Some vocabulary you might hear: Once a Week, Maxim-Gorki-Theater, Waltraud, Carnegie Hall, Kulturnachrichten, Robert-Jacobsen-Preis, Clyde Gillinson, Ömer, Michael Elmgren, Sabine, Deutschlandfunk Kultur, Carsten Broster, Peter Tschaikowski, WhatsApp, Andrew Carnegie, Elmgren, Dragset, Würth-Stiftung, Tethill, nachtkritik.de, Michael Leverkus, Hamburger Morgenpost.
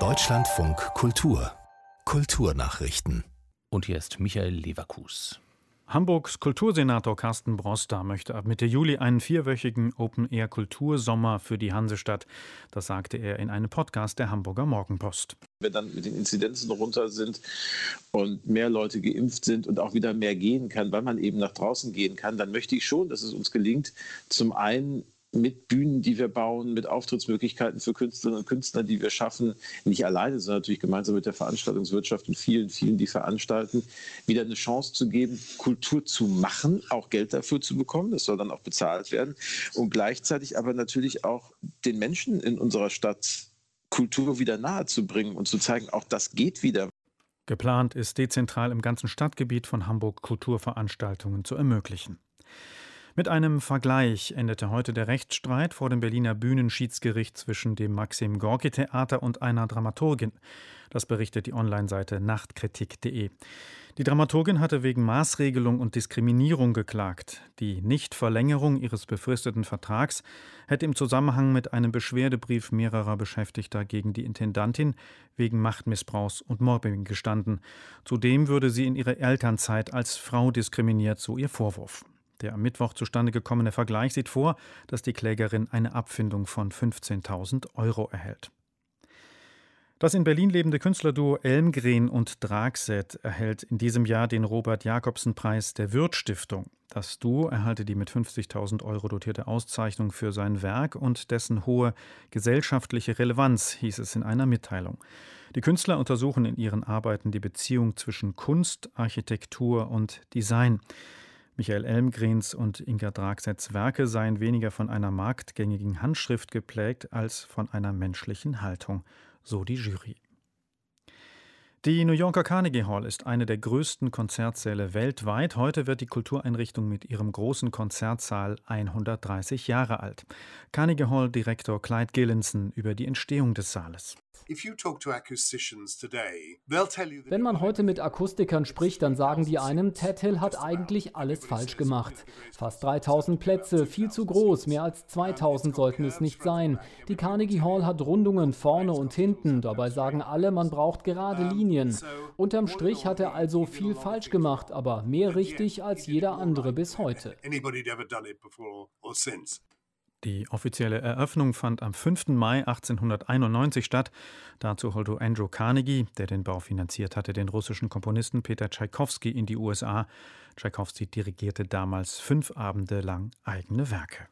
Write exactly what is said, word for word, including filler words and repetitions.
Deutschlandfunk Kultur, Kulturnachrichten. Und hier ist Michael Leverkus. Hamburgs Kultursenator Carsten Broster möchte ab Mitte Juli einen vierwöchigen Open-Air-Kultursommer für die Hansestadt. Das sagte er in einem Podcast der Hamburger Morgenpost. Wenn dann mit den Inzidenzen runter sind und mehr Leute geimpft sind und auch wieder mehr gehen kann, weil man eben nach draußen gehen kann, dann möchte ich schon, dass es uns gelingt, zum einen mit Bühnen, die wir bauen, mit Auftrittsmöglichkeiten für Künstlerinnen und Künstler, die wir schaffen, nicht alleine, sondern natürlich gemeinsam mit der Veranstaltungswirtschaft und vielen, vielen, die veranstalten, wieder eine Chance zu geben, Kultur zu machen, auch Geld dafür zu bekommen, das soll dann auch bezahlt werden, und gleichzeitig aber natürlich auch den Menschen in unserer Stadt Kultur wieder nahe zu bringen und zu zeigen, auch das geht wieder. Geplant ist, dezentral im ganzen Stadtgebiet von Hamburg Kulturveranstaltungen zu ermöglichen. Mit einem Vergleich endete heute der Rechtsstreit vor dem Berliner Bühnenschiedsgericht zwischen dem Maxim-Gorki-Theater und einer Dramaturgin. Das berichtet die Online-Seite nachtkritik punkt de. Die Dramaturgin hatte wegen Maßregelung und Diskriminierung geklagt. Die Nichtverlängerung ihres befristeten Vertrags hätte im Zusammenhang mit einem Beschwerdebrief mehrerer Beschäftigter gegen die Intendantin wegen Machtmissbrauchs und Mobbing gestanden. Zudem würde sie in ihrer Elternzeit als Frau diskriminiert, so ihr Vorwurf. Der am Mittwoch zustande gekommene Vergleich sieht vor, dass die Klägerin eine Abfindung von fünfzehntausend Euro erhält. Das in Berlin lebende Künstlerduo Elmgren und Dragset erhält in diesem Jahr den Robert-Jacobsen-Preis der Würth-Stiftung. Das Duo erhalte die mit fünfzigtausend Euro dotierte Auszeichnung für sein Werk und dessen hohe gesellschaftliche Relevanz, hieß es in einer Mitteilung. Die Künstler untersuchen in ihren Arbeiten die Beziehung zwischen Kunst, Architektur und Design. Michael Elmgrens und Inga Dragsets Werke seien weniger von einer marktgängigen Handschrift geprägt als von einer menschlichen Haltung, so die Jury. Die New Yorker Carnegie Hall ist eine der größten Konzertsäle weltweit. Heute wird die Kultureinrichtung mit ihrem großen Konzertsaal hundertdreißig Jahre alt. Carnegie Hall-Direktor Clyde Gillinson über die Entstehung des Saales. Wenn man heute mit Akustikern spricht, dann sagen die einem, Tethill hat eigentlich alles falsch gemacht. Fast dreitausend Plätze, viel zu groß, mehr als zweitausend sollten es nicht sein. Die Carnegie Hall hat Rundungen vorne und hinten, dabei sagen alle, man braucht gerade Linien. Unterm Strich hat er also viel falsch gemacht, aber mehr richtig als jeder andere bis heute. Die offizielle Eröffnung fand am fünften Mai achtzehnhunderteinundneunzig statt. Dazu holte Andrew Carnegie, der den Bau finanziert hatte, den russischen Komponisten Peter Tschaikowski in die U S A. Tschaikowski dirigierte damals fünf Abende lang eigene Werke.